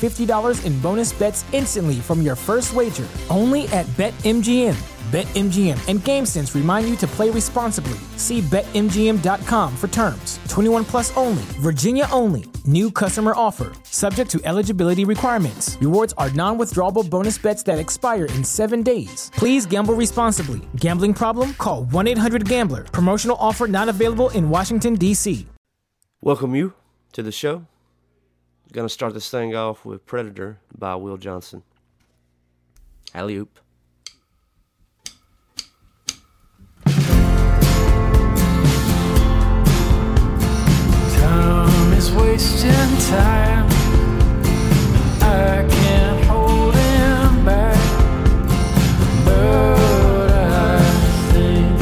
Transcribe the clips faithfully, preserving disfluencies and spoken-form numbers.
fifty dollars in bonus bets instantly from your first wager only at BetMGM. BetMGM and GameSense remind you to play responsibly. See Bet M G M dot com for terms. twenty-one plus only. Virginia only. New customer offer. Subject to eligibility requirements. Rewards are non-withdrawable bonus bets that expire in seven days. Please gamble responsibly. Gambling problem? Call one eight hundred gambler. Promotional offer not available in Washington, D C. Welcome you to the show. Going to start this thing off with Predator by Will Johnson. Alley-oop. Time is wasting time. I can't hold him back. But I think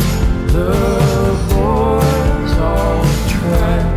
the boy's off track.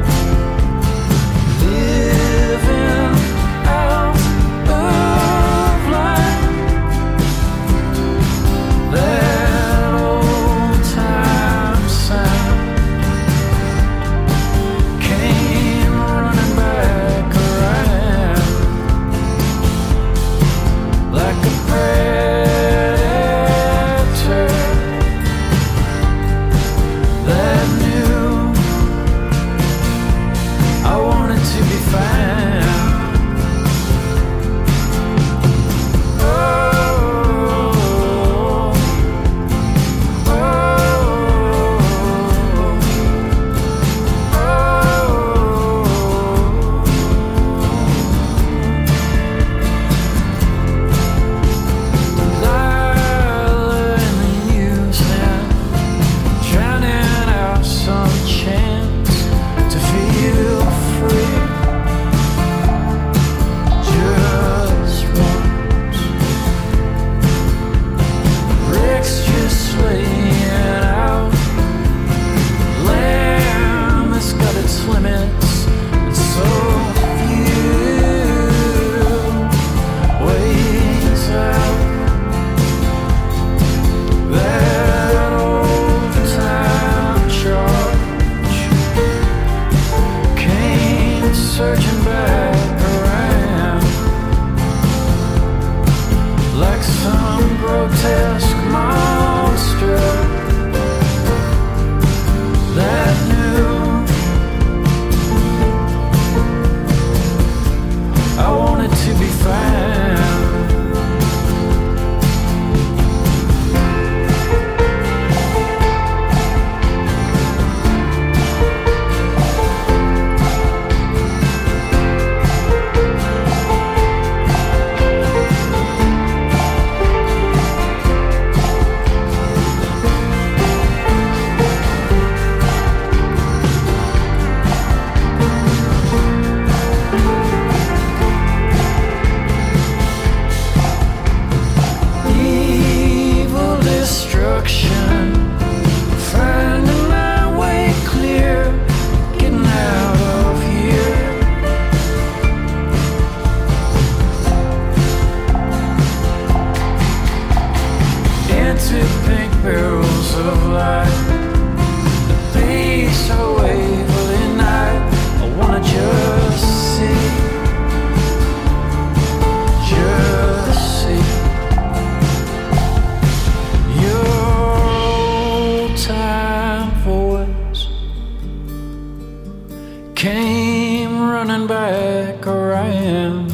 came running back around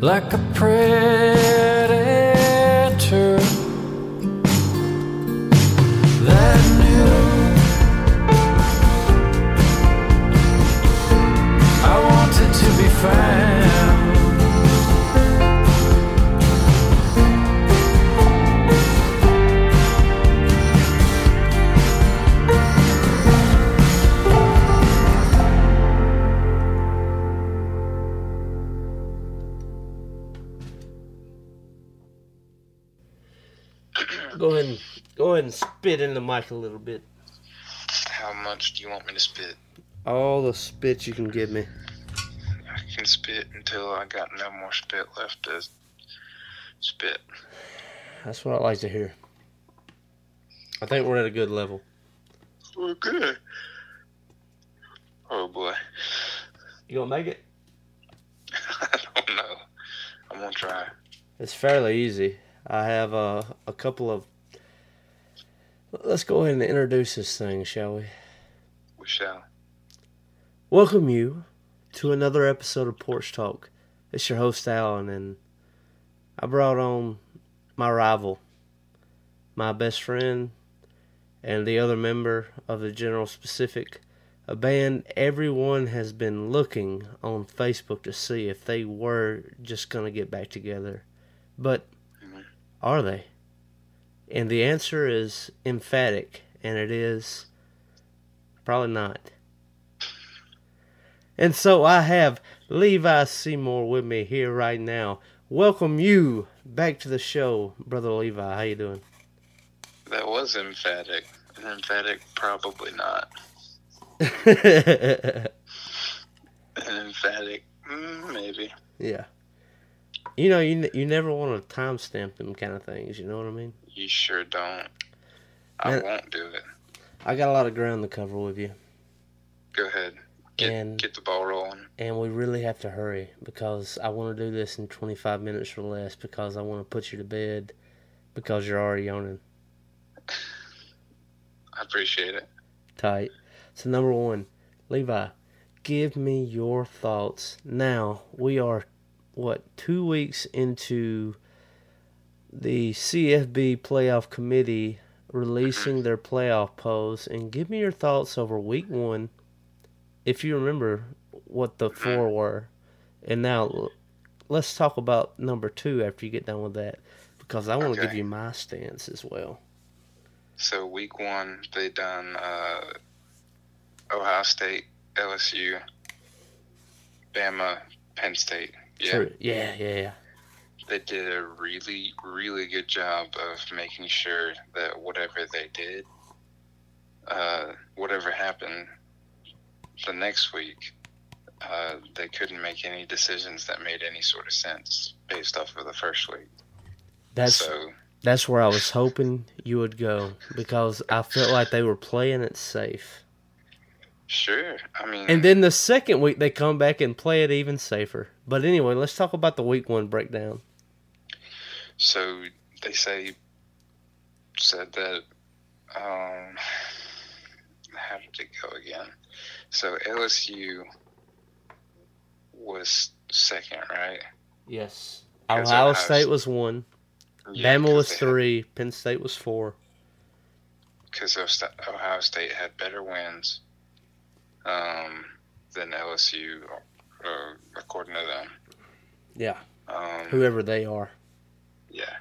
like a predator. Go ahead and go ahead and spit in the mic a little bit. How much do you want me to spit? All the spit you can give me. I can spit until I got no more spit left to spit. That's what I like to hear. I think we're at a good level. We're good. Oh boy. You gonna make it? I don't know. I'm gonna try. It's fairly easy. I have uh, a couple of... Let's go ahead and introduce this thing, shall we? We shall. Welcome you to another episode of Porch Talk. It's your host, Alan, and I brought on my rival, my best friend, and the other member of the General Specific, a band everyone has been looking on Facebook to see if they were just going to get back together. But... are they? And the answer is emphatic, and it is probably not. And so I have Levi Seymour with me here right now. Welcome you back to the show, Brother Levi. How you doing? That was emphatic. And emphatic, probably not. And emphatic, maybe. Yeah. You know, you n- you never want to timestamp them kind of things, you know what I mean? You sure don't. I and won't do it. I got a lot of ground to cover with you. Go ahead. Get, and, get the ball rolling. And we really have to hurry because I want to do this in twenty-five minutes or less because I want to put you to bed because you're already yawning. I appreciate it. Tight. So, number one, Levi, give me your thoughts. Now, we are... what, two weeks into the C F B playoff committee releasing their playoff polls, and give me your thoughts over week one, if you remember what the four were. And now let's talk about number two after you get done with that, because I want to okay. give you my stance as well. So week one, they done uh, Ohio State, L S U, Bama, Penn State. Yeah. yeah, yeah, yeah. They did a really, really good job of making sure that whatever they did, uh, whatever happened the next week, uh, they couldn't make any decisions that made any sort of sense based off of the first week. That's so, that's where I was hoping you would go because I felt like they were playing it safe. Sure, I mean... And then the second week, they come back and play it even safer. But anyway, let's talk about the week one breakdown. So, they say... Said that... Um, how did it go again? So, L S U was second, right? Yes. Ohio, Ohio State was one. Yeah, Bama was three. Had, Penn State was four. Because Ohio State had better wins... Um, than L S U, uh, according to them. Yeah. Um, Whoever they are. Yeah.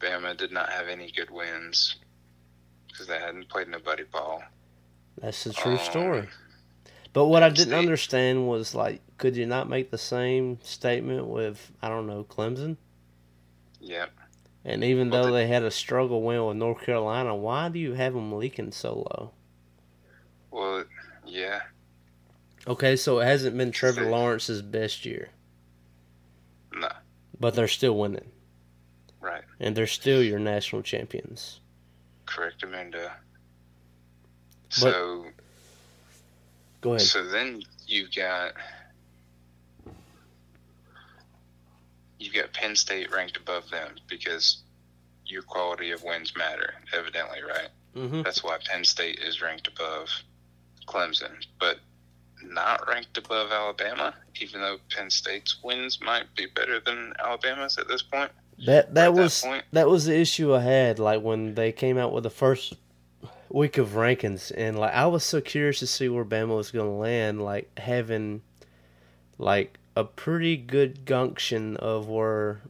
Bama did not have any good wins because they hadn't played nobody ball. That's the true um, story. But what I didn't State. understand was, like, could you not make the same statement with, I don't know, Clemson? Yep. And even well, though they, they had a struggle win with North Carolina, why do you have them leaking so low? Well, yeah. Okay, so it hasn't been Trevor See. Lawrence's best year. No. But they're still winning. Right. And they're still your national champions. Correct, Amanda. But, so... Go ahead. So then you've got... You've got Penn State ranked above them because your quality of wins matter, evidently, right? Mm-hmm. That's why Penn State is ranked above... Clemson, but not ranked above Alabama, even though Penn State's wins might be better than Alabama's at this point. That that was that, that was the issue I had, like when they came out with the first week of rankings, and like I was so curious to see where Bama was going to land, like having like a pretty good gumption of where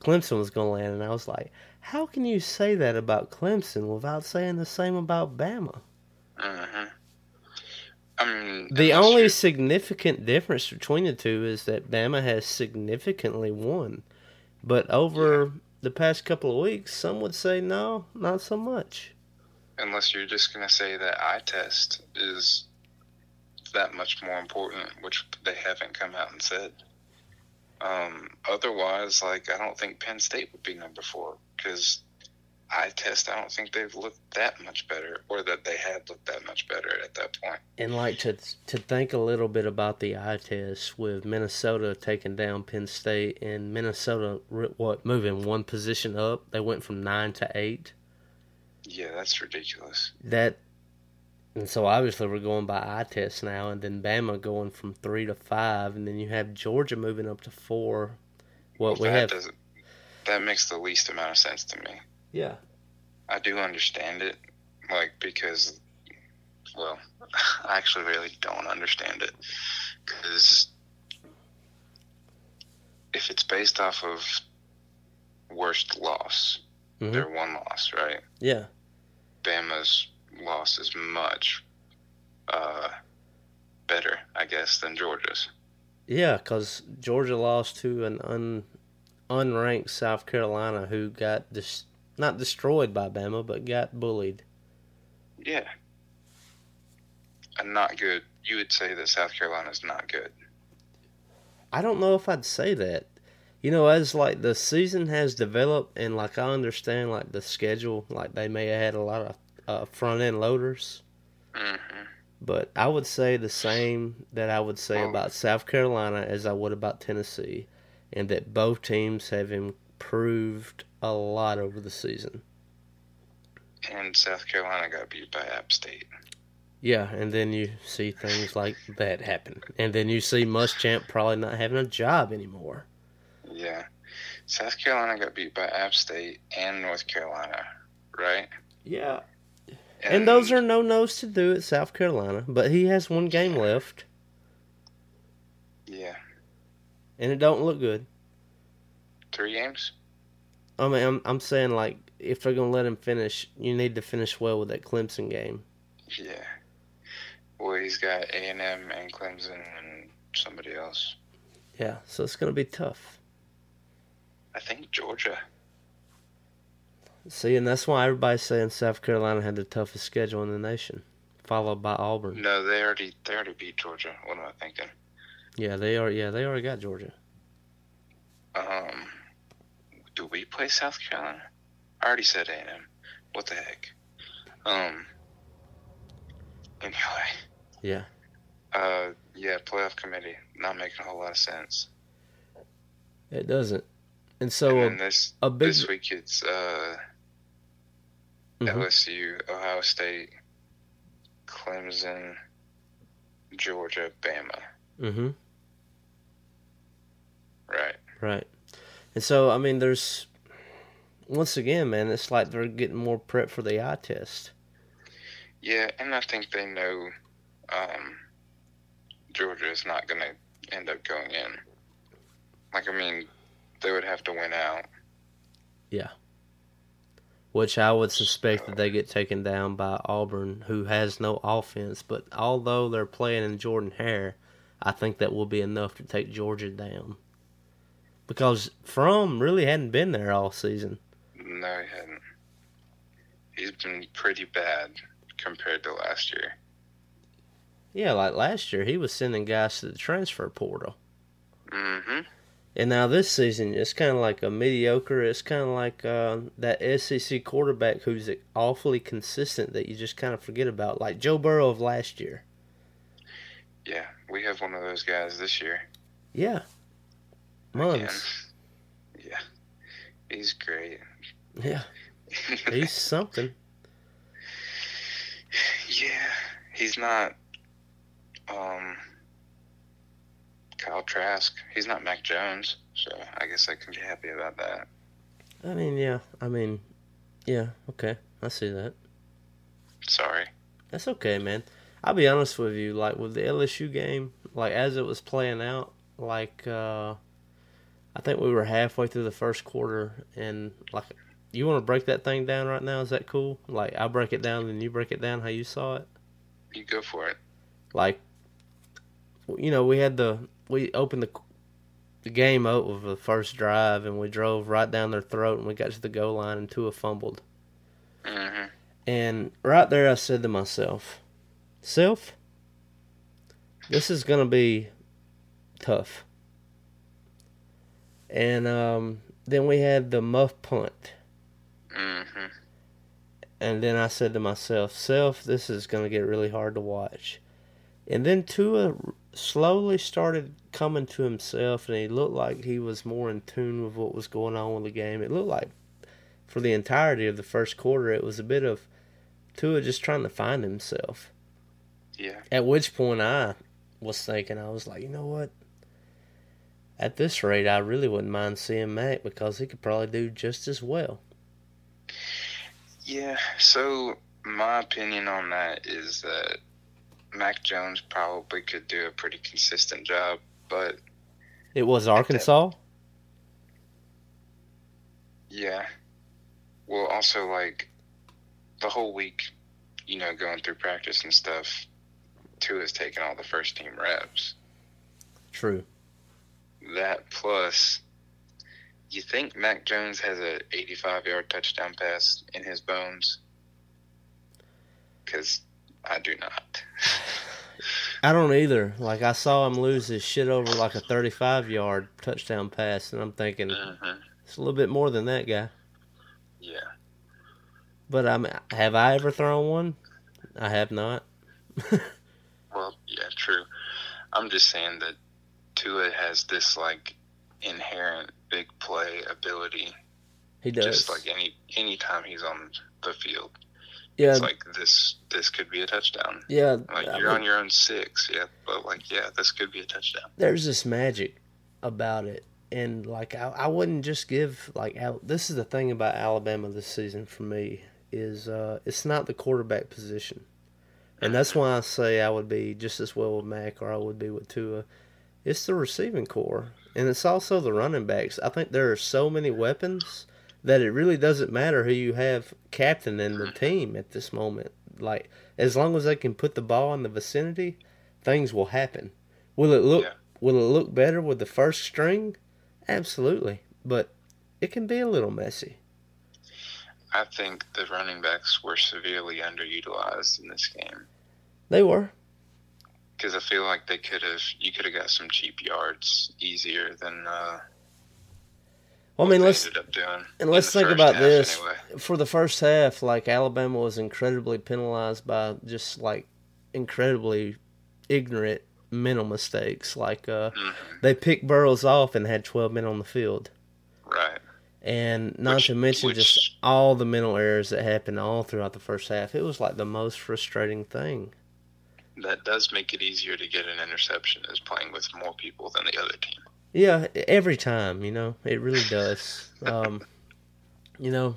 Clemson was going to land, and I was like, how can you say that about Clemson without saying the same about Bama? Mm-hmm. I mean, the only true. significant difference between the two is that Bama has significantly won. But over yeah. the past couple of weeks, some would say no, not so much. Unless you're just going to say that eye test is that much more important, which they haven't come out and said. Um, otherwise, like, I don't think Penn State would be number four because eye test, I don't think they've looked that much better, or that they had looked that much better at that point. And like to to think a little bit about the eye test with Minnesota taking down Penn State, and Minnesota what moving one position up, they went from nine to eight. Yeah, that's ridiculous. That, and so obviously we're going by eye test now, and then Bama going from three to five, and then you have Georgia moving up to four. What well, we have that makes the least amount of sense to me. Yeah, I do understand it, like because, well, I actually really don't understand it, because if it's based off of worst loss. Mm-hmm. They're one loss, right? Yeah. Bama's loss is much uh, better, I guess, than Georgia's. Yeah, because Georgia lost to an un, unranked South Carolina who got dis- not destroyed by Bama, but got bullied. Yeah. And not good. You would say that South Carolina's not good. I don't know if I'd say that. You know, as, like, the season has developed, and, like, I understand, like, the schedule, like, they may have had a lot of uh, front-end loaders. Mm-hmm. But I would say the same that I would say oh. about South Carolina as I would about Tennessee, and that both teams have improved a lot over the season. And South Carolina got beat by App State. Yeah, and then you see things like that happen. And then you see Muschamp probably not having a job anymore. Yeah. South Carolina got beat by App State and North Carolina, right? Yeah. And, and those are no-nos to do at South Carolina, but he has one game yeah. left. Yeah. And it don't look good. Three games? I mean, I'm, I'm saying, like, if they're going to let him finish, you need to finish well with that Clemson game. Yeah. Well, he's got A and M and Clemson and somebody else. Yeah, so it's going to be tough. I think Georgia. See, and that's why everybody's saying South Carolina had the toughest schedule in the nation, followed by Auburn. No, they already they already beat Georgia. What am I thinking? Yeah, they are. Yeah, they already got Georgia. Um, do we play South Carolina? I already said A and M. What the heck? Um. Anyway. Yeah. Uh, yeah, playoff committee not making a whole lot of sense. It doesn't. And so and this, a big... this week it's uh, mm-hmm. L S U, Ohio State, Clemson, Georgia, Bama. Mm-hmm. Right. Right. And so, I mean, there's... Once again, man, it's like they're getting more prep for the eye test. Yeah, and I think they know um, Georgia is not going to end up going in. Like, I mean... They would have to win out. Yeah. Which I would suspect so. that they get taken down by Auburn, who has no offense. But although they're playing in Jordan-Hare, I think that will be enough to take Georgia down. Because Fromm really hadn't been there all season. No, he hadn't. He's been pretty bad compared to last year. Yeah, like last year, he was sending guys to the transfer portal. Mm-hmm. And now this season, it's kind of like a mediocre. It's kind of like uh, that S E C quarterback who's awfully consistent that you just kind of forget about, like Joe Burrow of last year. Yeah, we have one of those guys this year. Yeah. Months. Again. Yeah. He's great. Yeah. He's something. Yeah. he's not um, Kyle Trask. He's not Mac Jones, so I guess I can be happy about that. I mean, yeah. I mean, yeah, okay. I see that. Sorry. That's okay, man. I'll be honest with you. Like, with the L S U game, like, as it was playing out, like, uh, I think we were halfway through the first quarter, and, like, you want to break that thing down right now? Is that cool? Like, I'll break it down, and you break it down how you saw it? You go for it. Like, you know, we had the, we opened the, the game up with the first drive, and we drove right down their throat, and we got to the goal line, and Tua fumbled. Mm-hmm. And right there I said to myself, Self, this is going to be tough. And um, then we had the muff punt. Mm-hmm. And then I said to myself, Self, this is going to get really hard to watch. And then Tua slowly started coming to himself, and he looked like he was more in tune with what was going on with the game. It looked like for the entirety of the first quarter, it was a bit of Tua just trying to find himself. Yeah. At which point I was thinking, I was like, you know what? At this rate, I really wouldn't mind seeing Mac because he could probably do just as well. Yeah, so my opinion on that is that Mac Jones probably could do a pretty consistent job, but... It was Arkansas? That, yeah. Well, also, like, the whole week, you know, going through practice and stuff, Tua's taking all the first-team reps. True. That plus, you think Mac Jones has an eighty-five-yard touchdown pass in his bones? Because I do not. I don't either. Like, I saw him lose his shit over, like, a thirty-five-yard touchdown pass, and I'm thinking, mm-hmm. it's a little bit more than that guy. Yeah. But I'm, have I ever thrown one? I have not. Well, yeah, true. I'm just saying that Tua has this, like, inherent big play ability. He does. Just like any any time he's on the field. Yeah. It's like, this this could be a touchdown. Yeah. Like, you're I mean, on your own six, yeah. But, like, yeah, this could be a touchdown. There's this magic about it. And, like, I, I wouldn't just give, like, Al- this is the thing about Alabama this season for me is uh, it's not the quarterback position. And that's why I say I would be just as well with Mac or I would be with Tua. It's the receiving core, and it's also the running backs. I think there are so many weapons that it really doesn't matter who you have captaining the team at this moment. Like, as long as they can put the ball in the vicinity, things will happen. Will it look, yeah. will it look better with the first string? Absolutely, but it can be a little messy. I think the running backs were severely underutilized in this game. They were. Because I feel like they could have, you could have got some cheap yards easier than uh, well, I mean, let's, ended up doing. And let's think about this. Anyway. For the first half, like, Alabama was incredibly penalized by just, like, incredibly ignorant mental mistakes. Like, uh, mm-hmm. they picked Burrows off and had twelve men on the field. Right. And not which, to mention which, just all the mental errors that happened all throughout the first half. It was like the most frustrating thing. That does make it easier to get an interception is playing with more people than the other team. Yeah, every time, you know. It really does. um, you know,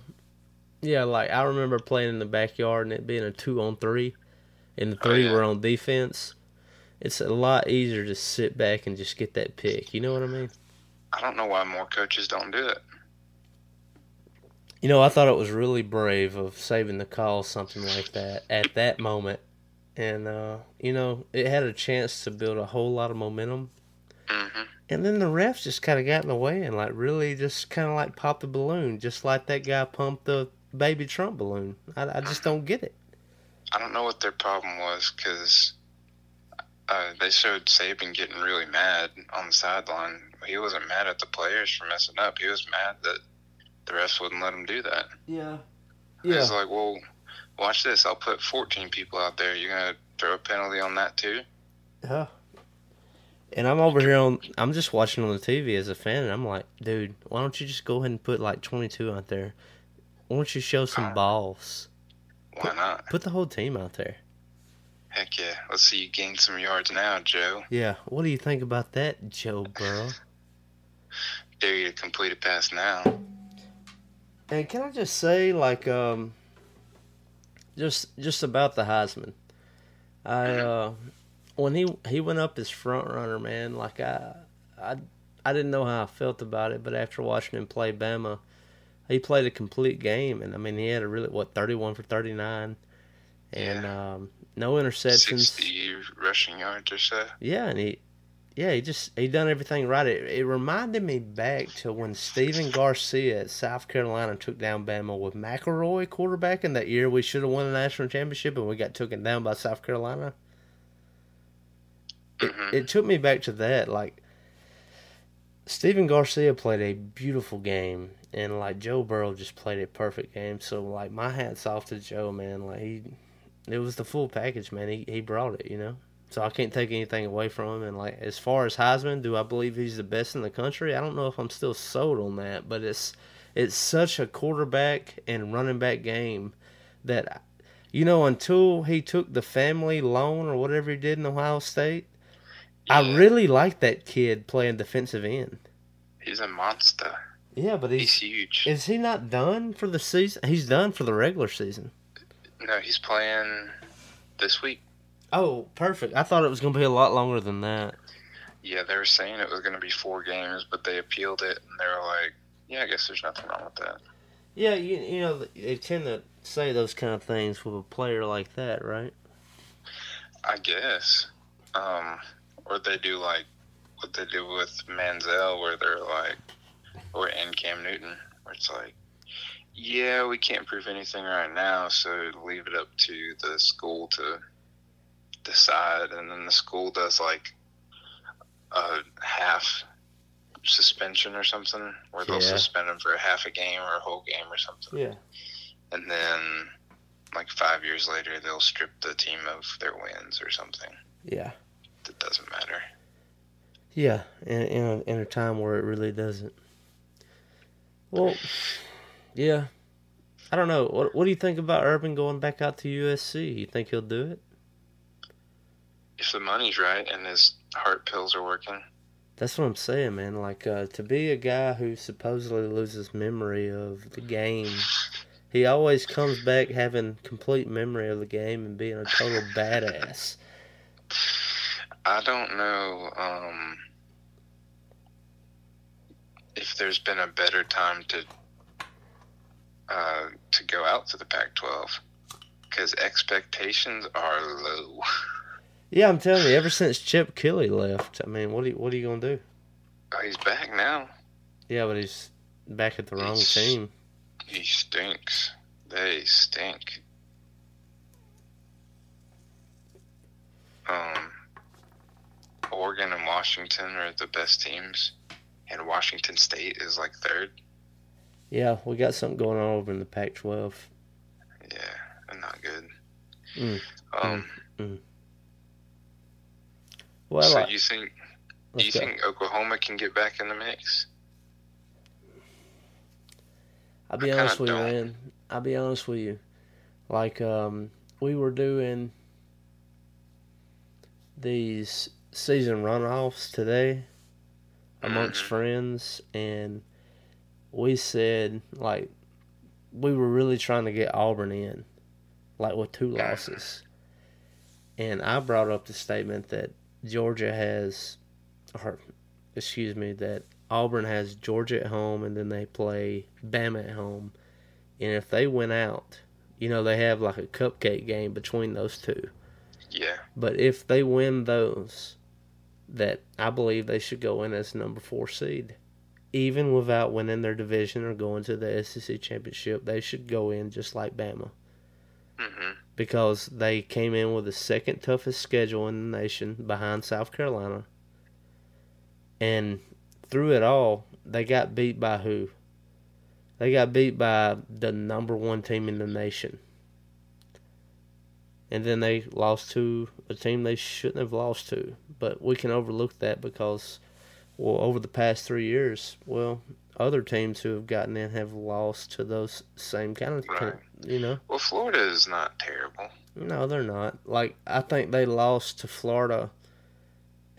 yeah, like I remember playing in the backyard and it being a two on three, and the three oh, yeah. were on defense. It's a lot easier to sit back and just get that pick. You know what I mean? I don't know why more coaches don't do it. You know, I thought it was really brave of Saban to call something like that at that moment. And, uh, you know, it had a chance to build a whole lot of momentum. Mm-hmm. And then the refs just kind of got in the way and, like, really just kind of, like, popped the balloon, just like that guy pumped the baby Trump balloon. I, I just don't get it. I don't know what their problem was because uh, they showed Saban getting really mad on the sideline. He wasn't mad at the players for messing up. He was mad that the refs wouldn't let him do that. Yeah. Yeah. It's like, well, watch this. I'll put fourteen people out there. You're going to throw a penalty on that too? Yeah. And I'm over here on, I'm just watching on the T V as a fan, and I'm like, dude, why don't you just go ahead and put like twenty-two out there? Why don't you show some balls? Why not? Put the whole team out there. Heck yeah. Let's see you gain some yards now, Joe. Yeah. What do you think about that, Joe Burrow? Dare you to complete a pass now. And can I just say, like, um, just just about the Heisman. I uh, when he he went up as front runner, man, like I I I didn't know how I felt about it, but after watching him play Bama, he played a complete game, and I mean he had a really what thirty-one for thirty-nine, and yeah. um, no interceptions, sixty rushing yards or so. Yeah, and he yeah he just he done everything right. It it reminded me back to when Steven Garcia at South Carolina took down Bama with McElroy quarterbacking that year. We should have won a national championship, and we got taken down by South Carolina. Mm-hmm. It, it took me back to that, like. Steven Garcia played a beautiful game, and, like, Joe Burrow just played a perfect game. So, like, my hat's off to Joe, man. Like, he, it was the full package, man. He he brought it, you know? So I can't take anything away from him. And, like, as far as Heisman, do I believe he's the best in the country? I don't know if I'm still sold on that, but it's it's such a quarterback and running back game that, you know, until he took the family loan or whatever he did in Ohio State, yeah. I really like that kid playing defensive end. He's a monster. Yeah, but he's, he's huge. Is he not done for the season? He's done for the regular season. No, he's playing this week. Oh, perfect. I thought it was going to be a lot longer than that. Yeah, they were saying it was going to be four games, but they appealed it, and they were like, yeah, I guess there's nothing wrong with that. Yeah, you, you know, they tend to say those kind of things with a player like that, right? I guess. Um... Or they do like what they do with Manziel, where they're like, or and Cam Newton, where it's like, yeah, we can't prove anything right now, so leave it up to the school to decide. And then the school does like a half suspension or something, where they'll yeah. suspend them for a half a game or a whole game or something. Yeah. And then like five years later, they'll strip the team of their wins or something. Yeah. It doesn't matter. Yeah, in, in, a, in a time where it really doesn't. Well, yeah. I don't know. What, what do you think about Urban going back out to U S C? You think he'll do it? If the money's right and his heart pills are working. That's what I'm saying, man. Like, uh, to be a guy who supposedly loses memory of the game, he always comes back having complete memory of the game and being a total badass. I don't know um, if there's been a better time to uh, to go out to the Pac twelve, because expectations are low. Yeah, I'm telling you, ever since Chip Kelly left, I mean, what are you, what are you going to do? Oh, he's back now. Yeah, but he's back at the wrong he's, team. He stinks. They stink. Um... Oregon and Washington are the best teams, and Washington State is like third. Yeah, we got something going on over in the Pac twelve. Yeah, I'm not good. Mm. Um. Mm. Well, so like, you think? Do you go. think Oklahoma can get back in the mix? I'll be I honest with don't. you, man. I'll be honest with you. Like, um, we were doing these season runoffs today amongst friends, and we said, like, we were really trying to get Auburn in, like, with two losses. And I brought up the statement that Georgia has, or excuse me, that Auburn has Georgia at home, and then they play Bama at home. And if they win out, you know, they have, like, a cupcake game between those two. Yeah. But if they win those, that I believe they should go in as number four seed. Even without winning their division or going to the S E C championship, they should go in just like Bama. Mm-hmm. Because they came in with the second toughest schedule in the nation behind South Carolina. And through it all, they got beat by who? They got beat by the number one team in the nation. And then they lost to a team they shouldn't have lost to. But we can overlook that because, well, over the past three years, well, other teams who have gotten in have lost to those same kind of right. you know. Well, Florida is not terrible. No, they're not. Like, I think they lost to Florida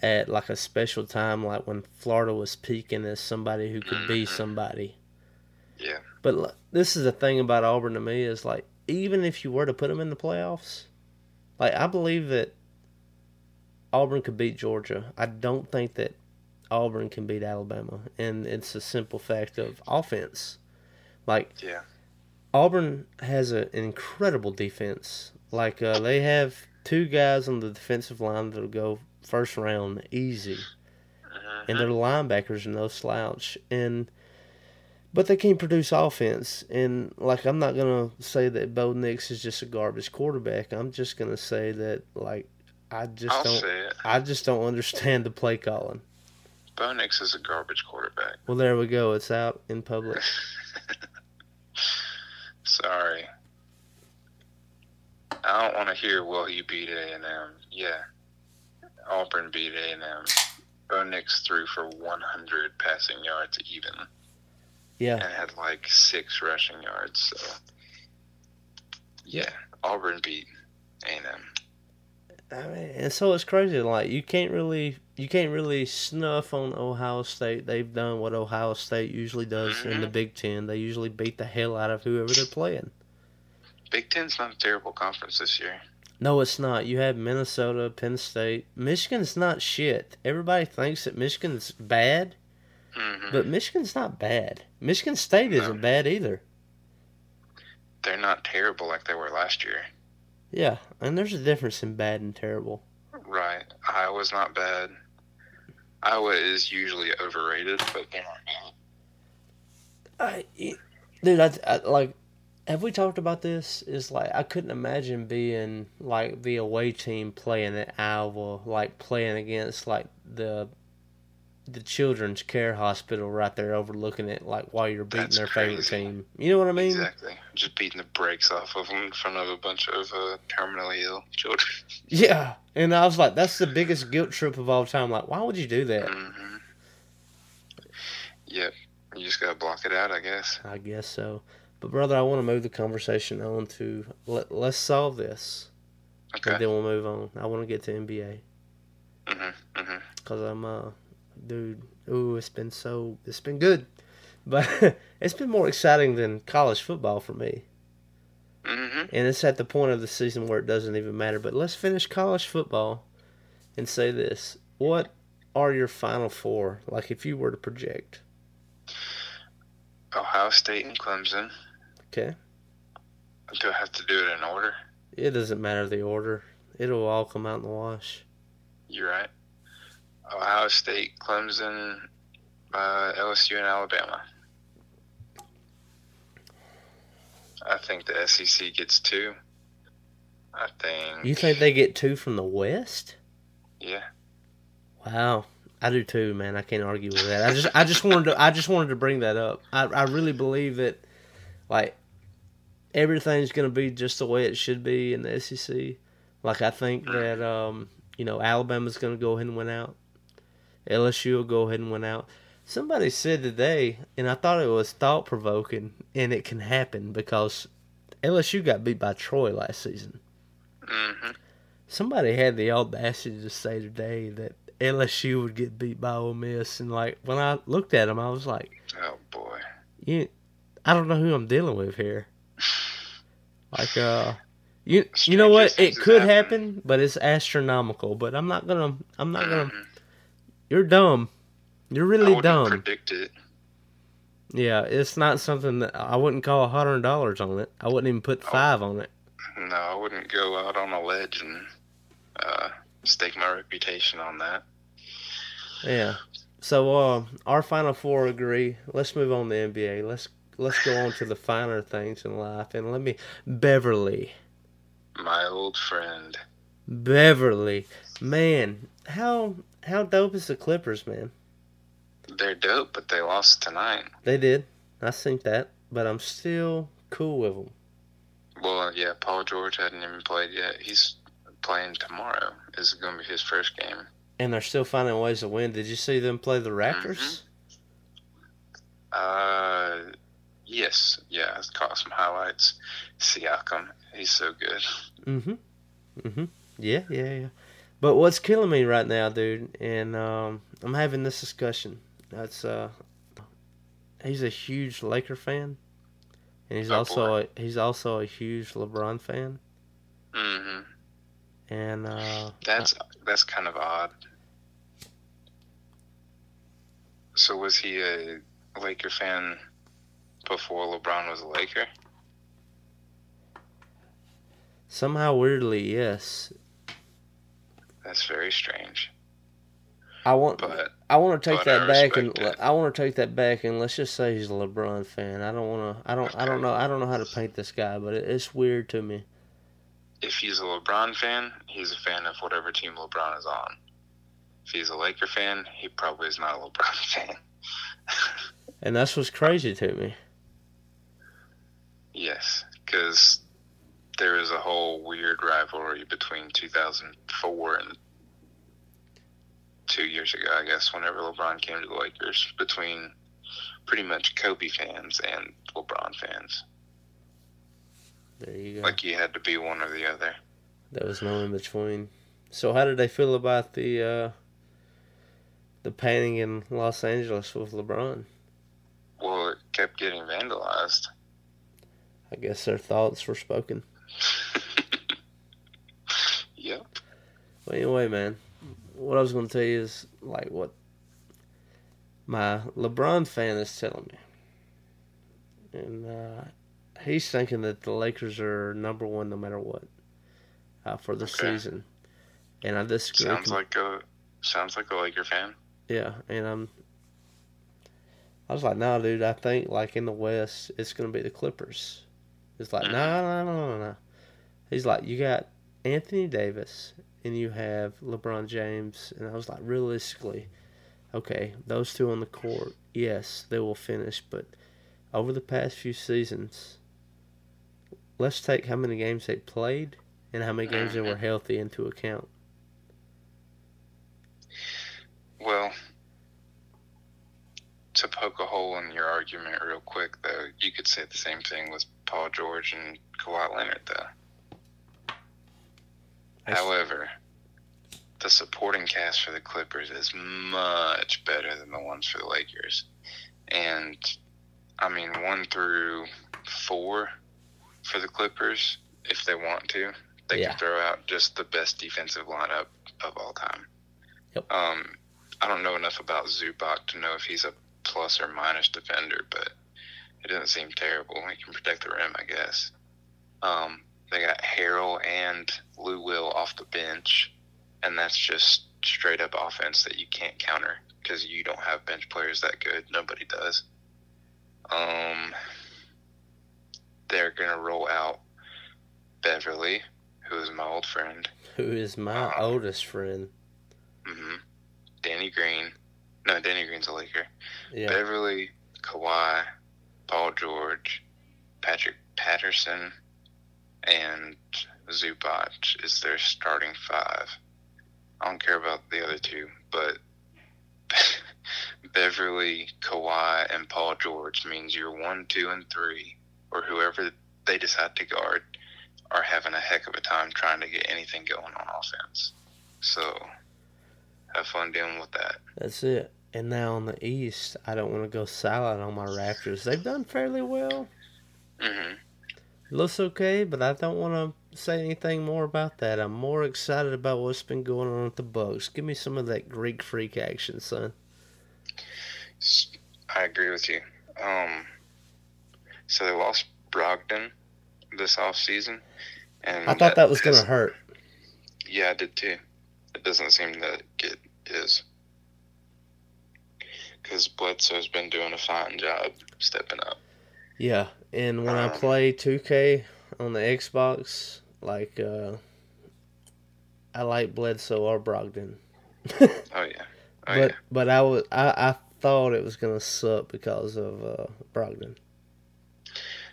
at, like, a special time, like when Florida was peaking as somebody who could mm-hmm. be somebody. Yeah. But like, this is the thing about Auburn to me is, like, even if you were to put them in the playoffs, like, I believe that Auburn could beat Georgia. I don't think that Auburn can beat Alabama, and it's a simple fact of offense. Like, yeah. Auburn has an incredible defense. Like, uh, they have two guys on the defensive line that'll go first round easy, uh-huh. and their linebackers are no slouch. And but they can't produce offense. And like, I'm not gonna say that Bo Nix is just a garbage quarterback. I'm just gonna say that like I just I'll don't I just don't understand the play calling. Bo Nix is a garbage quarterback. Well, there we go. It's out in public. Sorry. I don't want to hear, well, you beat A and M. Yeah. Auburn beat A and M. Bo Nix threw for one hundred passing yards even. Yeah. And had like six rushing yards. So, yeah. Auburn beat A and M. I mean, and so it's crazy. Like, you can't really you can't really snuff on Ohio State. They've done what Ohio State usually does mm-hmm. in the Big Ten. They usually beat the hell out of whoever they're playing. Big Ten's not a terrible conference this year. No, it's not. You have Minnesota, Penn State. Michigan's not shit. Everybody thinks that Michigan's bad, mm-hmm. but Michigan's not bad. Michigan State no. isn't bad either. They're not terrible like they were last year. Yeah, and there's a difference in bad and terrible. Right. Iowa's not bad. Iowa is usually overrated, but they're not bad. I, dude, I, I, like, have we talked about this? It's like, I couldn't imagine being, like, the away team playing at Iowa, like, playing against, like, the the children's care hospital right there overlooking it, like, while you're beating That's their crazy. favorite team. You know what I mean? Exactly. Just beating the brakes off of them in front of a bunch of uh, terminally ill children. Yeah. And I was like, that's the biggest guilt trip of all time. Like, why would you do that? Mm-hmm. Yep. You just got to block it out, I guess. I guess so. But, brother, I want to move the conversation on to let, let's solve this. Okay. And then we'll move on. I want to get to N B A. Mm-hmm. Mm-hmm. Because I'm... uh. Dude, ooh, it's been so, it's been good. But it's been more exciting than college football for me. Mm-hmm. And it's at the point of the season where it doesn't even matter. But let's finish college football and say this. What are your Final Four, like if you were to project? Ohio State and Clemson. Okay. Do I have to do it in order? It doesn't matter the order. It'll all come out in the wash. You're right. Ohio State, Clemson, uh, L S U, and Alabama. I think the S E C gets two. I think... You think they get two from the West? Yeah. Wow. I do too, man. I can't argue with that. I just I just wanted to I just wanted to bring that up. I, I really believe that, like, everything's going to be just the way it should be in the S E C. Like, I think that, um, you know, Alabama's going to go ahead and win out. L S U will go ahead and win out. Somebody said today, and I thought it was thought-provoking, and it can happen because L S U got beat by Troy last season. Mm-hmm. Somebody had the audacity to say today that L S U would get beat by Ole Miss, and like when I looked at them, I was like, "Oh boy, you, I don't know who I'm dealing with here." Like, uh, you, you know what? It could happen, but it's astronomical. But I'm not gonna, I'm not gonna. Mm-hmm. You're dumb. You're really I dumb. I wouldn't predict it. Yeah, it's not something that I wouldn't call one hundred dollars on it. I wouldn't even put five oh, on it. No, I wouldn't go out on a ledge and uh, stake my reputation on that. Yeah. So uh, our Final Four agree. Let's move on to N B A. Let's let's go on to the finer things in life. And let me, Beverly. My old friend. Beverly. Man, how... How dope is the Clippers, man? They're dope, but they lost tonight. They did. I think that. But I'm still cool with them. Well, yeah, Paul George hadn't even played yet. He's playing tomorrow. This is going to be his first game. And they're still finding ways to win. Did you see them play the Raptors? Mm-hmm. Uh, yes, yeah, I caught some highlights. Siakam, he's so good. Mm-hmm, mm-hmm, yeah, yeah, yeah. But what's killing me right now, dude, and um, I'm having this discussion, that's, uh, he's a huge Laker fan, and he's oh, also a, he's also a huge LeBron fan. Mm-hmm. And uh, that's I, that's kind of odd. So was he a Laker fan before LeBron was a Laker? Somehow, weirdly, yes. That's very strange. I want, but, I want to take that back, and it. I want to take that back, and let's just say he's a LeBron fan. I don't want to. I don't. Okay. I don't know. I don't know how to paint this guy, but it, it's weird to me. If he's a LeBron fan, he's a fan of whatever team LeBron is on. If he's a Laker fan, he probably is not a LeBron fan. And that's what's crazy to me. Yes, because there is a whole weird rivalry between two thousand four and two years ago, I guess, whenever LeBron came to the Lakers, between pretty much Kobe fans and LeBron fans. There you go. Like you had to be one or the other. There was no in between. So how did they feel about the uh, the painting in Los Angeles with LeBron? Well, it kept getting vandalized. I guess their thoughts were spoken. Yep. Well, anyway, man, what I was going to tell you is, like, what my LeBron fan is telling me. And uh, he's thinking that the Lakers are number one no matter what uh, for the okay. season. And I disagree. Sounds like a sounds like a Laker fan. Yeah, and I'm. I was like, nah, dude. I think like in the West, it's gonna be the Clippers. It's like, nah, nah, nah, nah. He's like, you got Anthony Davis and you have LeBron James, and I was like, realistically, okay, those two on the court, yes, they will finish, but over the past few seasons, let's take how many games they played and how many games they were healthy into account. Well, to poke a hole in your argument real quick, though, you could say the same thing with Paul George and Kawhi Leonard, though. That's... However, the supporting cast for the Clippers is much better than the ones for the Lakers. And, I mean, one through four for the Clippers, if they want to, they yeah. can throw out just the best defensive lineup of all time. Yep. Um, I don't know enough about Zubac to know if he's a plus or minus defender, but it doesn't seem terrible. He can protect the rim, I guess. Um, they got Harrell and Lou Will off the bench, and that's just straight-up offense that you can't counter because you don't have bench players that good. Nobody does. Um, they're going to roll out Beverly, who is my old friend. Who is my um, oldest friend. Mm-hmm. Danny Green. No, Danny Green's a Laker. Yeah. Beverly, Kawhi, Paul George, Patrick Patterson, and Zubac is their starting five. I don't care about the other two, but Beverly, Kawhi, and Paul George means your one, two, and three, or whoever they decide to guard, are having a heck of a time trying to get anything going on offense. So... have fun dealing with that. That's it. And now on the East, I don't want to go silent on my Raptors. They've done fairly well. Mm-hmm. Looks okay, but I don't want to say anything more about that. I'm more excited about what's been going on with the Bucks. Give me some of that Greek freak action, son. I agree with you. Um, so they lost Brogdon this offseason. And I thought that, that was going to hurt. Yeah, I did too. It doesn't seem that it is. Because Bledsoe's been doing a fine job stepping up. Yeah, and when um, I play two K on the Xbox, like, uh, I like Bledsoe or Brogdon. Oh, yeah. Oh, but yeah. but I, was, I, I thought it was going to suck because of uh, Brogdon.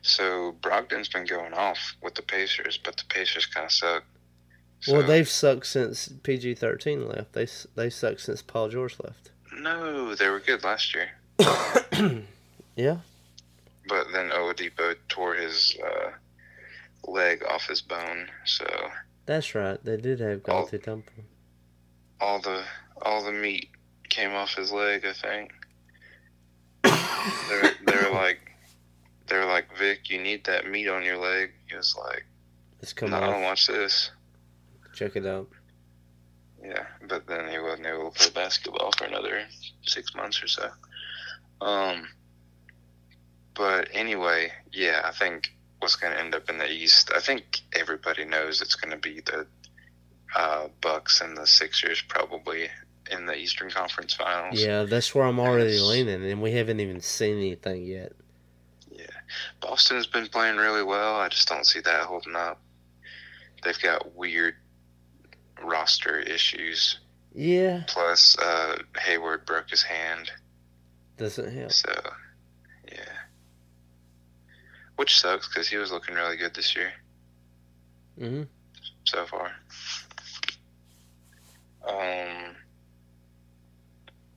So, Brogdon's been going off with the Pacers, but the Pacers kind of suck. So, well, they've sucked since P G thirteen left. They they sucked since Paul George left. No, they were good last year. Yeah. But then Oladipo tore his uh, leg off his bone, so. That's right. They did have Antetokounmpo. All the all the meat came off his leg, I think. They're they're like they're like Vic, you need that meat on your leg. He was like, it's coming off. No, I don't watch this. Check it out. Yeah, but then he wasn't able to play basketball for another six months or so. Um. But anyway, yeah, I think what's going to end up in the East, I think everybody knows it's going to be the uh, Bucks and the Sixers probably in the Eastern Conference Finals. Yeah, that's where I'm already and leaning, and we haven't even seen anything yet. Yeah. Boston's been playing really well. I just don't see that holding up. They've got weird roster issues. Yeah. Plus, uh, Hayward broke his hand. Doesn't help. So, yeah. Which sucks, because he was looking really good this year. Mm-hmm. So far. Um,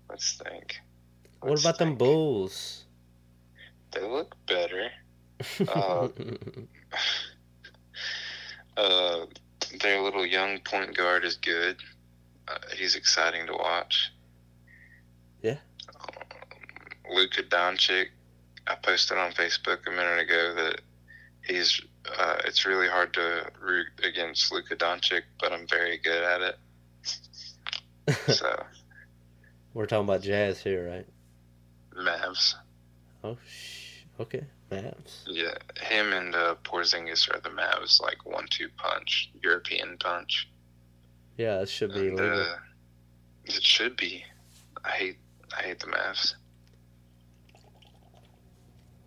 let's think. Let's what about think. Them Bulls? They look better. Uh, uh, their little young point guard is good. Uh, he's exciting to watch. Yeah. Um, Luka Doncic. I posted on Facebook a minute ago that he's. Uh, it's really hard to root against Luka Doncic, but I'm very good at it. So, we're talking about Jazz here, right? Mavs. Oh, sh- okay, Mavs. Yeah, him and uh, Porzingis are the Mavs, like one two punch, European punch. Yeah, it should be. And, uh, it should be. I hate. I hate the Mavs.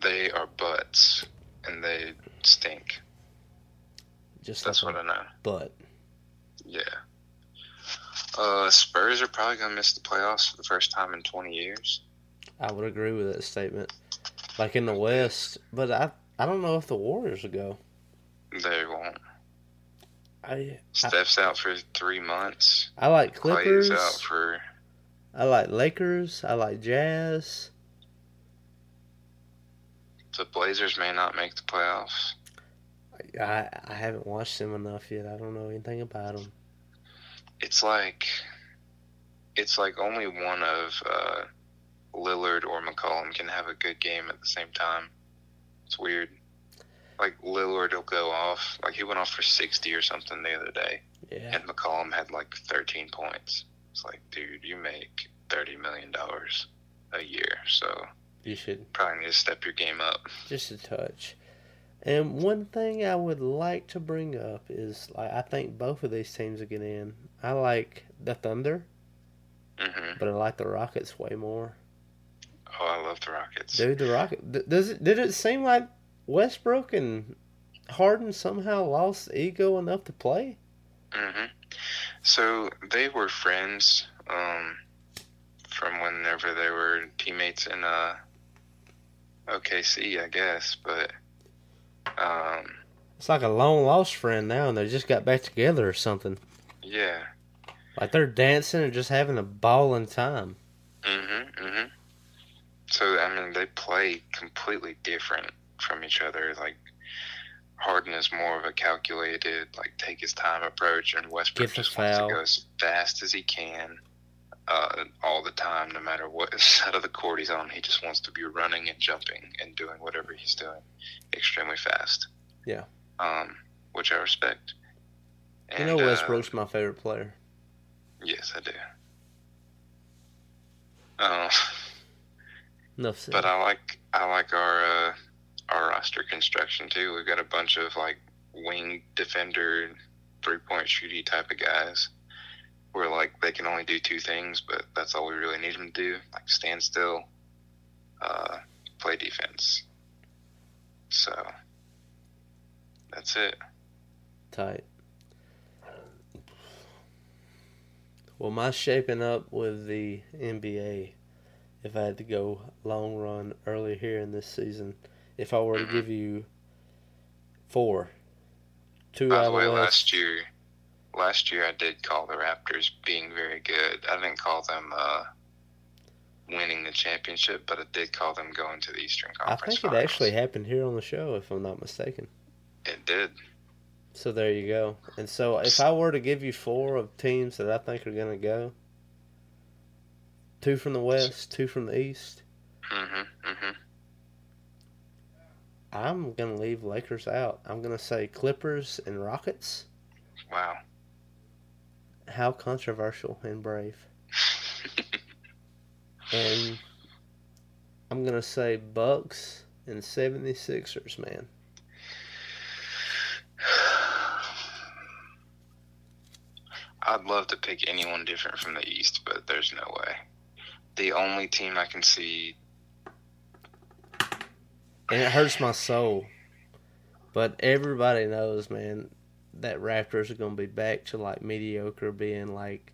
They are butts, and they stink. Just That's like what I know. Butt. Yeah. Uh, Spurs are probably going to miss the playoffs for the first time in twenty years. I would agree with that statement. Like in the West, but I I don't know if the Warriors will go. They won't. I Steph's I, out for three months. I like Clippers. Clay is out for... I like Lakers. I like Jazz. The Blazers may not make the playoffs. I I haven't watched them enough yet. I don't know anything about them. It's like, it's like only one of uh, Lillard or McCollum can have a good game at the same time. It's weird. Like Lillard will go off. Like he went off for sixty or something the other day. Yeah. And McCollum had like thirteen points. It's like, dude, you make thirty million dollars a year, so. You should probably need to step your game up. Just a touch. And one thing I would like to bring up is like, I think both of these teams will get in. I like the Thunder, mm-hmm. but I like the Rockets way more. Oh, I love the Rockets. Dude, the Rockets. Does it, did it seem like Westbrook and Harden somehow lost ego enough to play? Mm-hmm. So they were friends um, from whenever they were teammates in a... O K C, I guess, but um, it's like a long lost friend now, and they just got back together or something. Yeah, like they're dancing and just having a ball in time. Mm-hmm. Mm-hmm. So I mean, they play completely different from each other. Like Harden is more of a calculated, like take his time approach, and Westbrook just wants to go as fast as he can. Uh, all the time, no matter what side of the court he's on, he just wants to be running and jumping and doing whatever he's doing extremely fast. Yeah. Um, which I respect. And, you know Westbrook's uh, my favorite player. Yes, I do. Um, Enough said. But I like I like our uh, our roster construction too. We've got a bunch of like wing defender, three point shooty type of guys. Where, like, they can only do two things, but that's all we really need them to do. Like, stand still, uh, play defense. So, that's it. Tight. Well, my shaping up with the N B A, if I had to go long run early here in this season, if I were mm-hmm. to give you four. Two By the way, last year... Last year I did call the Raptors being very good. I didn't call them uh, winning the championship, but I did call them going to the Eastern Conference I think Finals. It actually happened here on the show, if I'm not mistaken. It did. So there you go. And so if I were to give you four of teams that I think are going to go, two from the West, two from the East, mm-hmm, mm-hmm. I'm going to leave Lakers out. I'm going to say Clippers and Rockets. Wow. How controversial and brave. And I'm going to say Bucks and seventy-sixers, man. I'd love to pick anyone different from the East, but there's no way. The only team I can see... And it hurts my soul. But everybody knows, man, that Raptors are going to be back to, like, mediocre, being, like,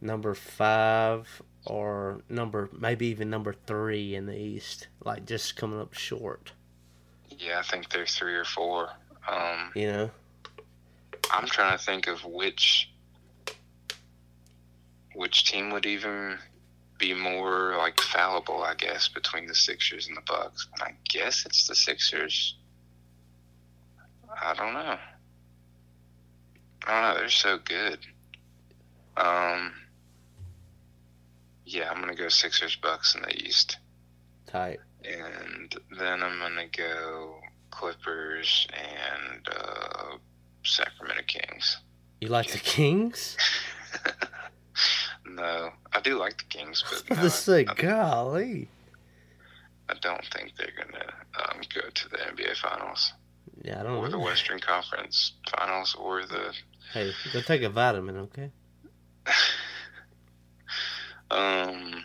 number five or number maybe even number three in the East. Like, just coming up short. Yeah, I think they're three or four. Um, you know? I'm trying to think of which... Which team would even be more, like, fallible, I guess, between the Sixers and the Bucks? And I guess it's the Sixers. I don't know. I don't know. They're so good. Um. Yeah, I'm going to go Sixers, Bucks in the East. Tight. And then I'm going to go Clippers and uh, Sacramento Kings. You like yeah. the Kings? No, I do like the Kings, but no, say, I, I, golly. I don't think they're gonna um, go to the N B A Finals. Yeah, I don't. Or know. The Western Conference Finals, or the. Hey, go take a vitamin, okay? um,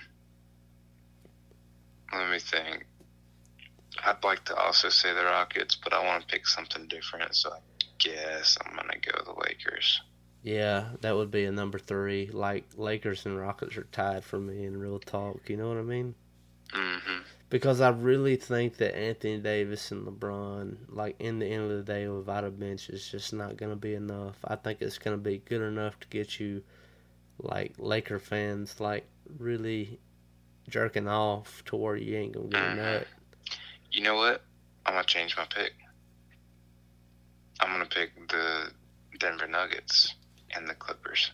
let me think. I'd like to also say the Rockets, but I want to pick something different, so I guess I'm gonna go the Lakers. Yeah, that would be a number three. Like, Lakers and Rockets are tied for me in real talk. You know what I mean? Mm-hmm. Because I really think that Anthony Davis and LeBron, like, in the end of the day, without a bench, is just not going to be enough. I think it's going to be good enough to get you, like, Laker fans, like, really jerking off to where you ain't going to get mm-hmm. a nut. You know what? I'm going to change my pick. I'm going to pick the Denver Nuggets. And the Clippers.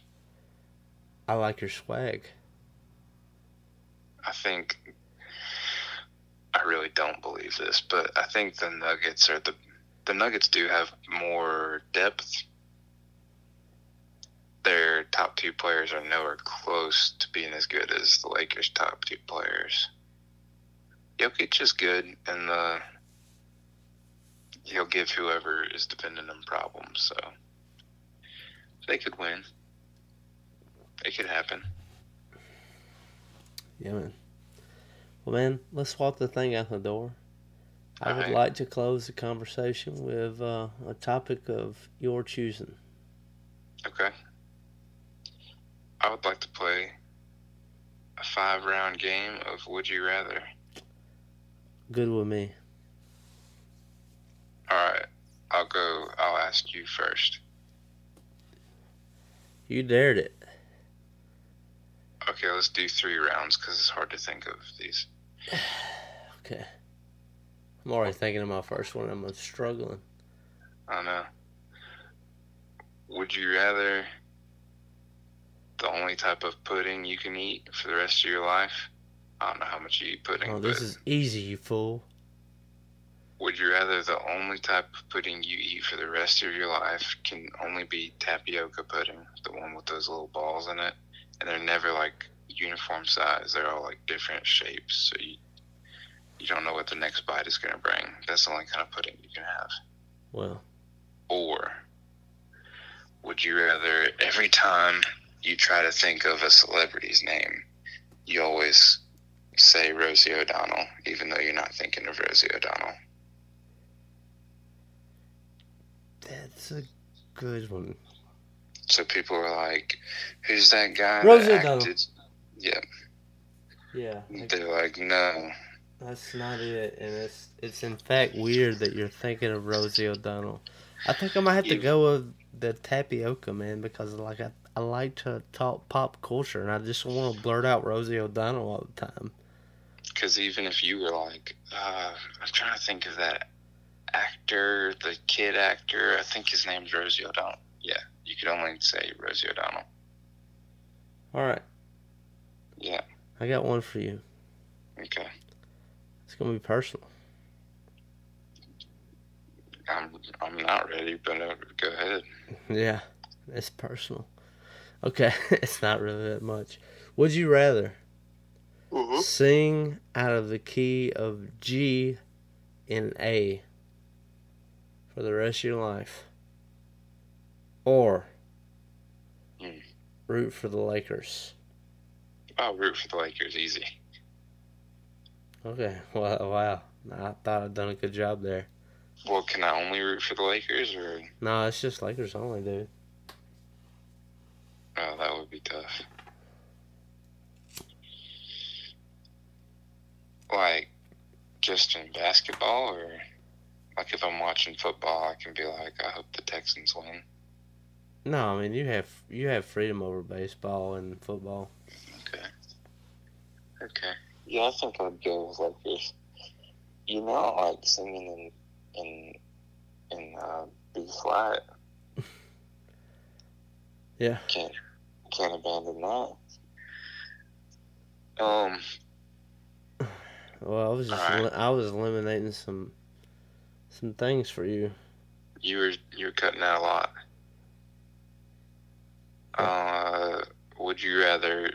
I like your swag. I think, I really don't believe this, but I think the Nuggets are the, the Nuggets do have more depth. Their top two players are nowhere close to being as good as the Lakers' top two players. Jokic is good, and the, he'll give whoever is dependent on problems, so. They could win. It could happen. Yeah, man. Well, man, let's walk the thing out the door. I All would right. like to close the conversation with uh, a topic of your choosing. Okay. I would like to play a five-round game of Would You Rather. Good with me. All right. I'll go. I'll ask you first. You dared it. Okay, let's do three rounds because it's hard to think of these. Okay. I'm already thinking of my first one. I'm struggling. I know. Would you rather the only type of pudding you can eat for the rest of your life? I don't know how much you eat pudding. Oh, this is easy, you fool. Would you rather the only type of pudding you eat for the rest of your life can only be tapioca pudding, the one with those little balls in it, and they're never, like, uniform size. They're all, like, different shapes, so you you don't know what the next bite is going to bring. That's the only kind of pudding you can have. Well. Or would you rather every time you try to think of a celebrity's name, you always say Rosie O'Donnell, even though you're not thinking of Rosie O'Donnell? That's a good one. So people are like, who's that guy Rosie that acted? Yeah. Yeah. They're like, no. That's not it. And it's, it's in fact weird that you're thinking of Rosie O'Donnell. I think I might have to go with the tapioca, man, because like I, I like to talk pop culture, and I just want to blurt out Rosie O'Donnell all the time. because even if you were like, uh, I'm trying to think of that actor, the kid actor, I think his name's Rosie O'Donnell. Yeah, you could only say Rosie O'Donnell. All right. Yeah. I got one for you. Okay. It's going to be personal. I'm I'm not ready, but uh, go ahead. Yeah, it's personal. Okay, it's not really that much. Would you rather uh-huh. sing out of the key of G in A for the rest of your life, or mm. root for the Lakers? I'll root for the Lakers, easy. Okay, well, wow. I thought I'd done a good job there. Well, can I only root for the Lakers, or? No, it's just Lakers only, dude. Oh, that would be tough. Like, just in basketball, or? Like, if I'm watching football, I can be like, I hope the Texans win. No, I mean, you have you have freedom over baseball and football. Okay. Okay. Yeah, I think I'd go with Lakers. You know, I like singing in... in in uh, B flat. Yeah. Can't can't abandon that. Um. Well, I was just right. li- I was eliminating some some things for you. You were you were cutting out a lot. Uh, would you rather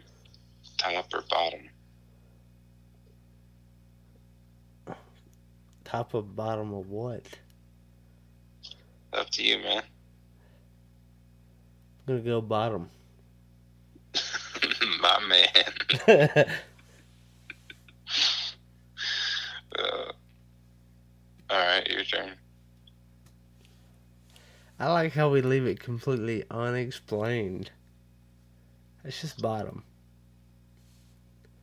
top or bottom? Top of bottom of what? Up to you, man. I'm gonna go bottom. My man. uh, Alright, your turn. I like how we leave it completely unexplained. It's just bottom.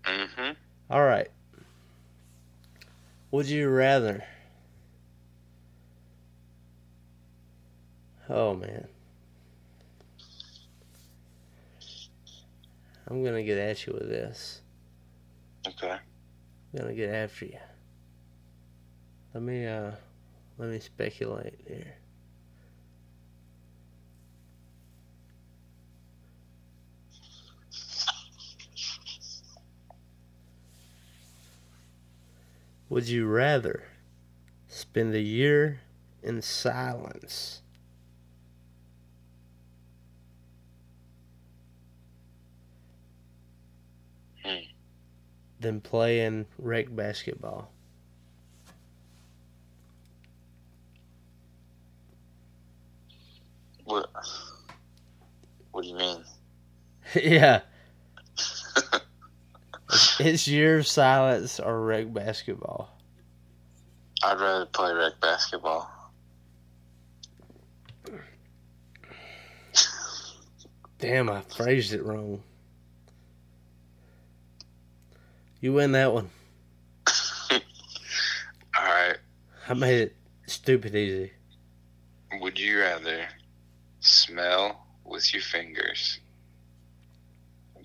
Mm-hmm. Alright. Would you rather? Oh, man. I'm going to get at you with this. Okay. I'm going to get after you. Let me, uh, let me speculate here. Would you rather spend a year in silence hmm. than playing rec basketball? What? What do you mean? Yeah. It's year of silence or rec basketball. I'd rather play rec basketball. Damn, I phrased it wrong. You win that one. Alright. I made it stupid easy. Would you rather smell with your fingers?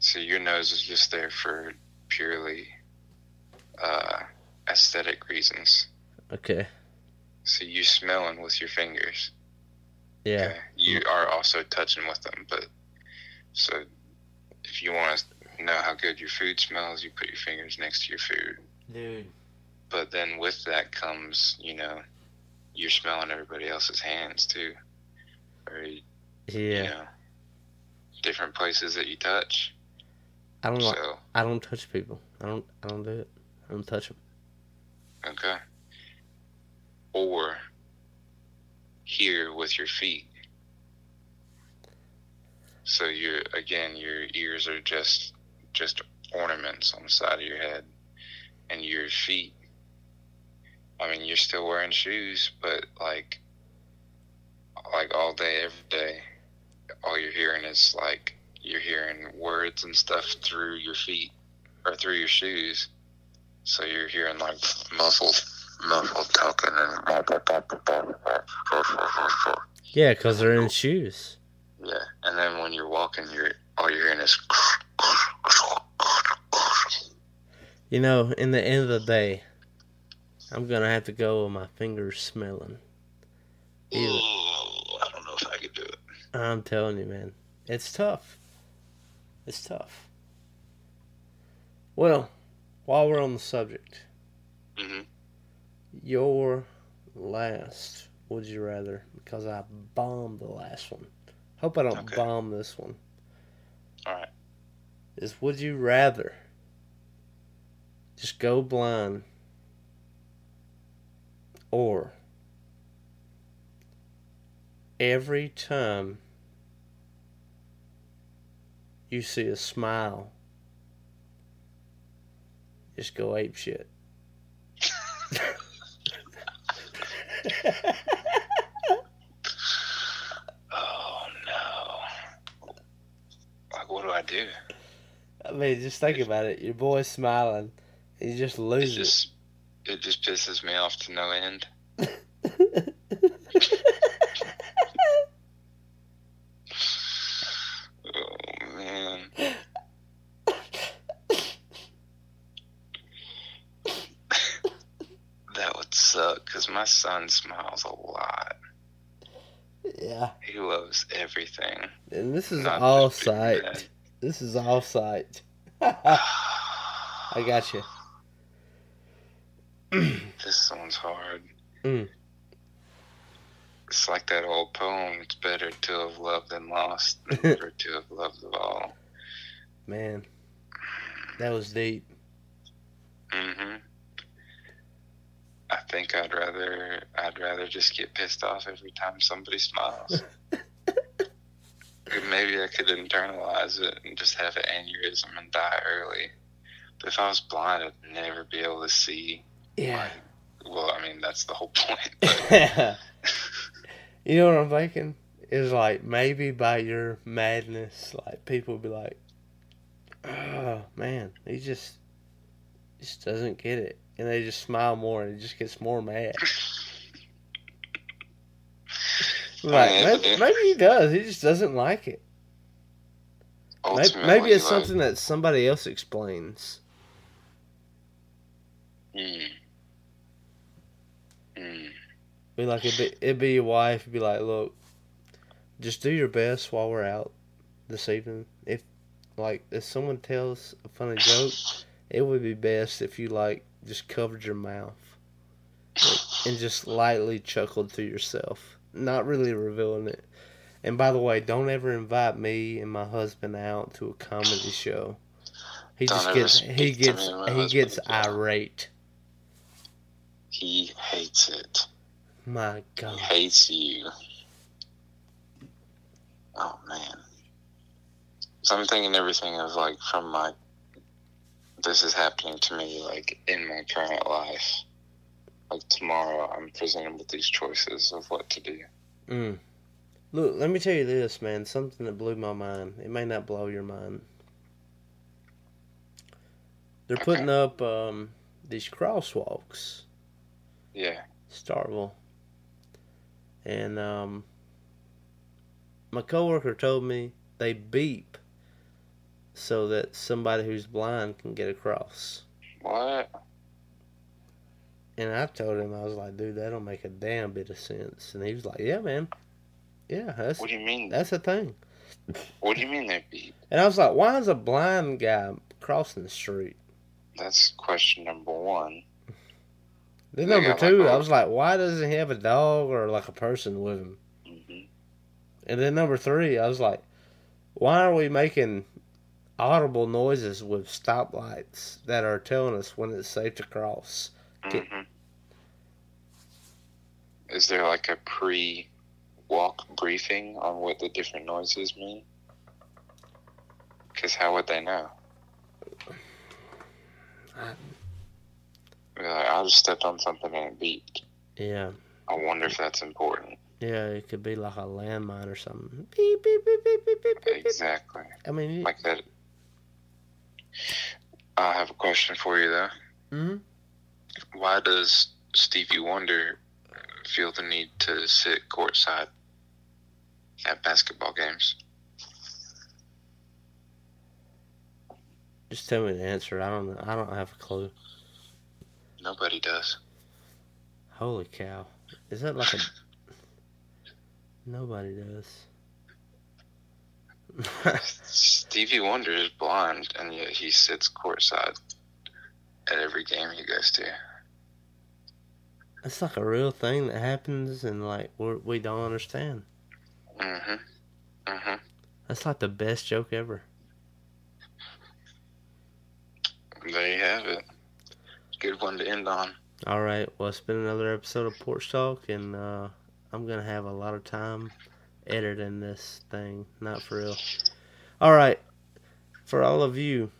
So your nose is just there for purely uh, aesthetic reasons. Okay. So you smelling with your fingers. Yeah. Okay. You are also touching with them, but so if you want to know how good your food smells, you put your fingers next to your food. Dude. But then with that comes, you know, you're smelling everybody else's hands too. Or, yeah. You know, different places that you touch. I don't. Like, so, I don't touch people. I don't. I don't do it. I don't touch them. Okay. Or hear with your feet. So you're again. Your ears are just just ornaments on the side of your head, and your feet. I mean, you're still wearing shoes, but like, like all day, every day, all you're hearing is like. You're hearing words and stuff through your feet or through your shoes. So you're hearing like muffled, muffled talking. And yeah, because they're in shoes. Yeah. And then when you're walking, you're all you're hearing is. You know, in the end of the day, I'm going to have to go with my fingers smelling. Ooh, I don't know if I could do it. I'm telling you, man. It's tough. It's tough. Well, while we're on the subject, mm-hmm. your last Would You Rather, because I bombed the last one. Hope I don't okay. bomb this one. All right. Is would you rather just go blind or every time you see a smile, just go ape shit? Oh no! Like, what do I do? I mean, just think it's, about it. Your boy's smiling, and you just lose it. Just, it just pisses me off to no end. Oh man! That would suck because my son smiles a lot. Yeah. He loves everything. And this is Not all sight. Bad. This is all sight. I got you. This one's hard. Mm. It's like that old poem. It's better to have loved than lost than never to have loved at all. Man, that was deep. Mm-hmm. I think I'd rather I'd rather just get pissed off every time somebody smiles. Maybe I could internalize it and just have an aneurysm and die early. But if I was blind, I'd never be able to see. Yeah. Like, well, I mean, that's the whole point. But... You know what I'm thinking? Is like maybe by your madness, like people would be like, "Oh man, he just just doesn't get it." And they just smile more, and it just gets more mad. Like, I mean, maybe, maybe he does. He just doesn't like it. Maybe, maybe it's something like... that somebody else explains. Mm. Mm. Be like, it'd be, it'd be your wife. It'd be like, look, just do your best while we're out this evening. If, like, if someone tells a funny joke, it would be best if you, like, just covered your mouth and just lightly chuckled to yourself, not really revealing it. And by the way, don't ever invite me and my husband out to a comedy show. He don't just gets he gets he gets irate. He hates it. My God, he hates you. Oh man. So I'm thinking everything of like from my. This is happening to me, like, in my current life. Like, tomorrow I'm presented with these choices of what to do. Mm. Look, let me tell you this, man. Something that blew my mind. It may not blow your mind. They're okay. putting up um, these crosswalks. Yeah. Starville. And um, my coworker told me they beep so that somebody who's blind can get across. What? And I told him, I was like, dude, that don't make a damn bit of sense. And he was like, yeah, man. Yeah. That's, what do you mean? That's a thing. What do you mean they beep? And I was like, why is a blind guy crossing the street? That's question number one. Then they number two, like, I was like, why doesn't he have a dog or like a person with him? Mm-hmm. And then number three, I was like, why are we making audible noises with stoplights that are telling us when it's safe to cross? Mm-hmm. Is there like a pre-walk briefing on what the different noises mean? Because how would they know? I, like, I just stepped on something and it beeped. Yeah. I wonder if that's important. Yeah, it could be like a landmine or something. Beep, beep, beep, beep, beep, beep, beep. Exactly. I mean, like that. I have a question for you, though. Mm-hmm. Why does Stevie Wonder feel the need to sit courtside at basketball games? Just tell me the answer. I don't. I don't have a clue. Nobody does. Holy cow! Is that like a? Nobody does. Stevie Wonder is blind, and yet he sits courtside at every game he goes to. It's like a real thing that happens, and like we're, we don't understand. Mhm. Mhm. That's like the best joke ever. There you have it. Good one to end on. All right. Well, it's been another episode of Porch Talk, and uh, I'm going to have a lot of time editing this thing. Not for real. All right. For all of you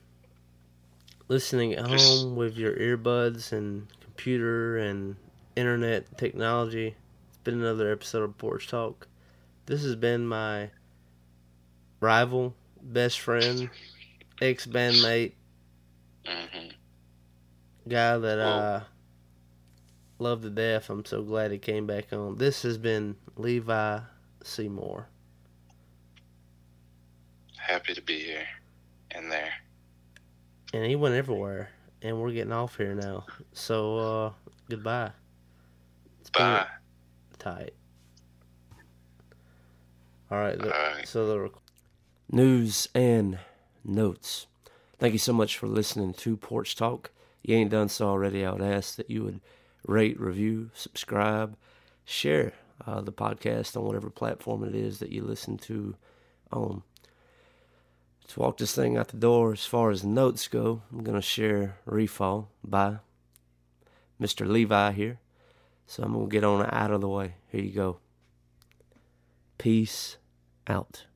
listening at home with your earbuds and computer and internet technology, it's been another episode of Porch Talk. This has been my rival, best friend, ex-bandmate, Mm-hmm. guy that well, I love to death. I'm so glad he came back on. This has been Levi Seymour. Happy to be here and there. And he went everywhere, and we're getting off here now. So uh, goodbye. It's bye. Tight. All right. The, right. So the rec- news and notes. Thank you so much for listening to Porch Talk. You ain't done so already, I would ask that you would rate, review, subscribe, share uh, the podcast on whatever platform it is that you listen to on. To walk this thing out the door, as far as notes go, I'm going to share Refall by Mister Levi here. So I'm going to get on out of the way. Here you go. Peace out.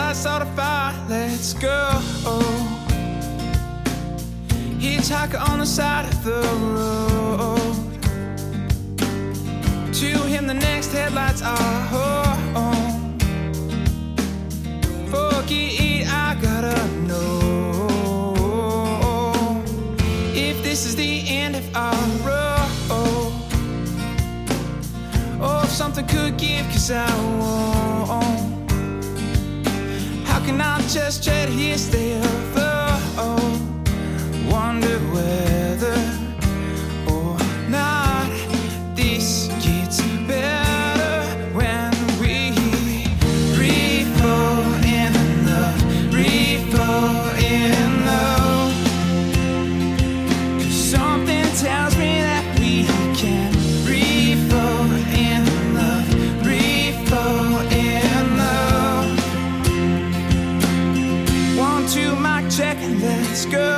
Lights out of fire, let's go. Hitchhiker on the side of the road. To him the next headlights are home. Forky, I gotta know if this is the end of our road, or if something could give, cause I won't. And I'll just tread his steel floor. Wonder whether or not this gets better when we re-fall in love, re-fall in love. Cause something tells me that we can re-fall in love, re-fall in love. To mic check, let's go.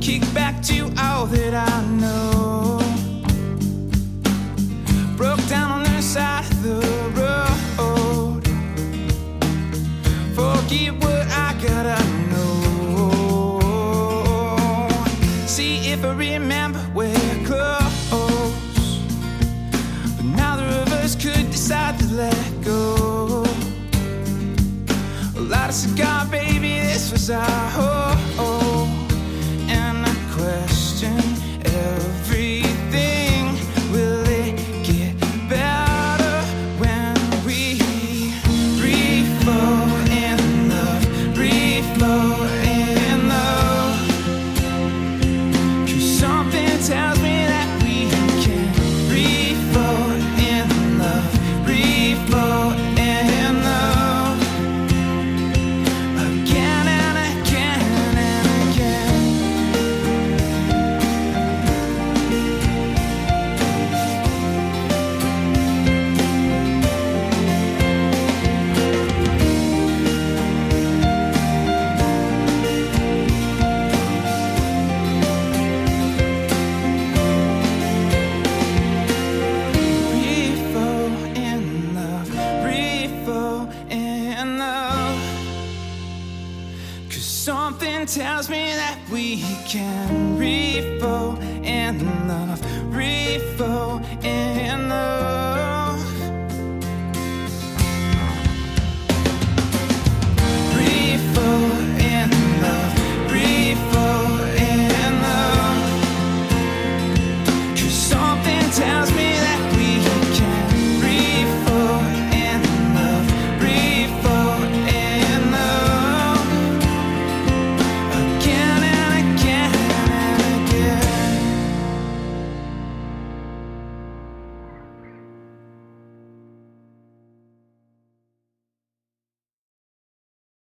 Kick back to all that I know. Broke down on the side of the road. Forget what I gotta know. See if I remember we're close, but neither of us could decide to let go. Light a cigar, baby, this was our hope, and I question everything. Will it get better when we reflow in love, reflow in love? Cause something tells me that we can reflow in love, reflow in love. Tells me that we can reflow in love, reflow.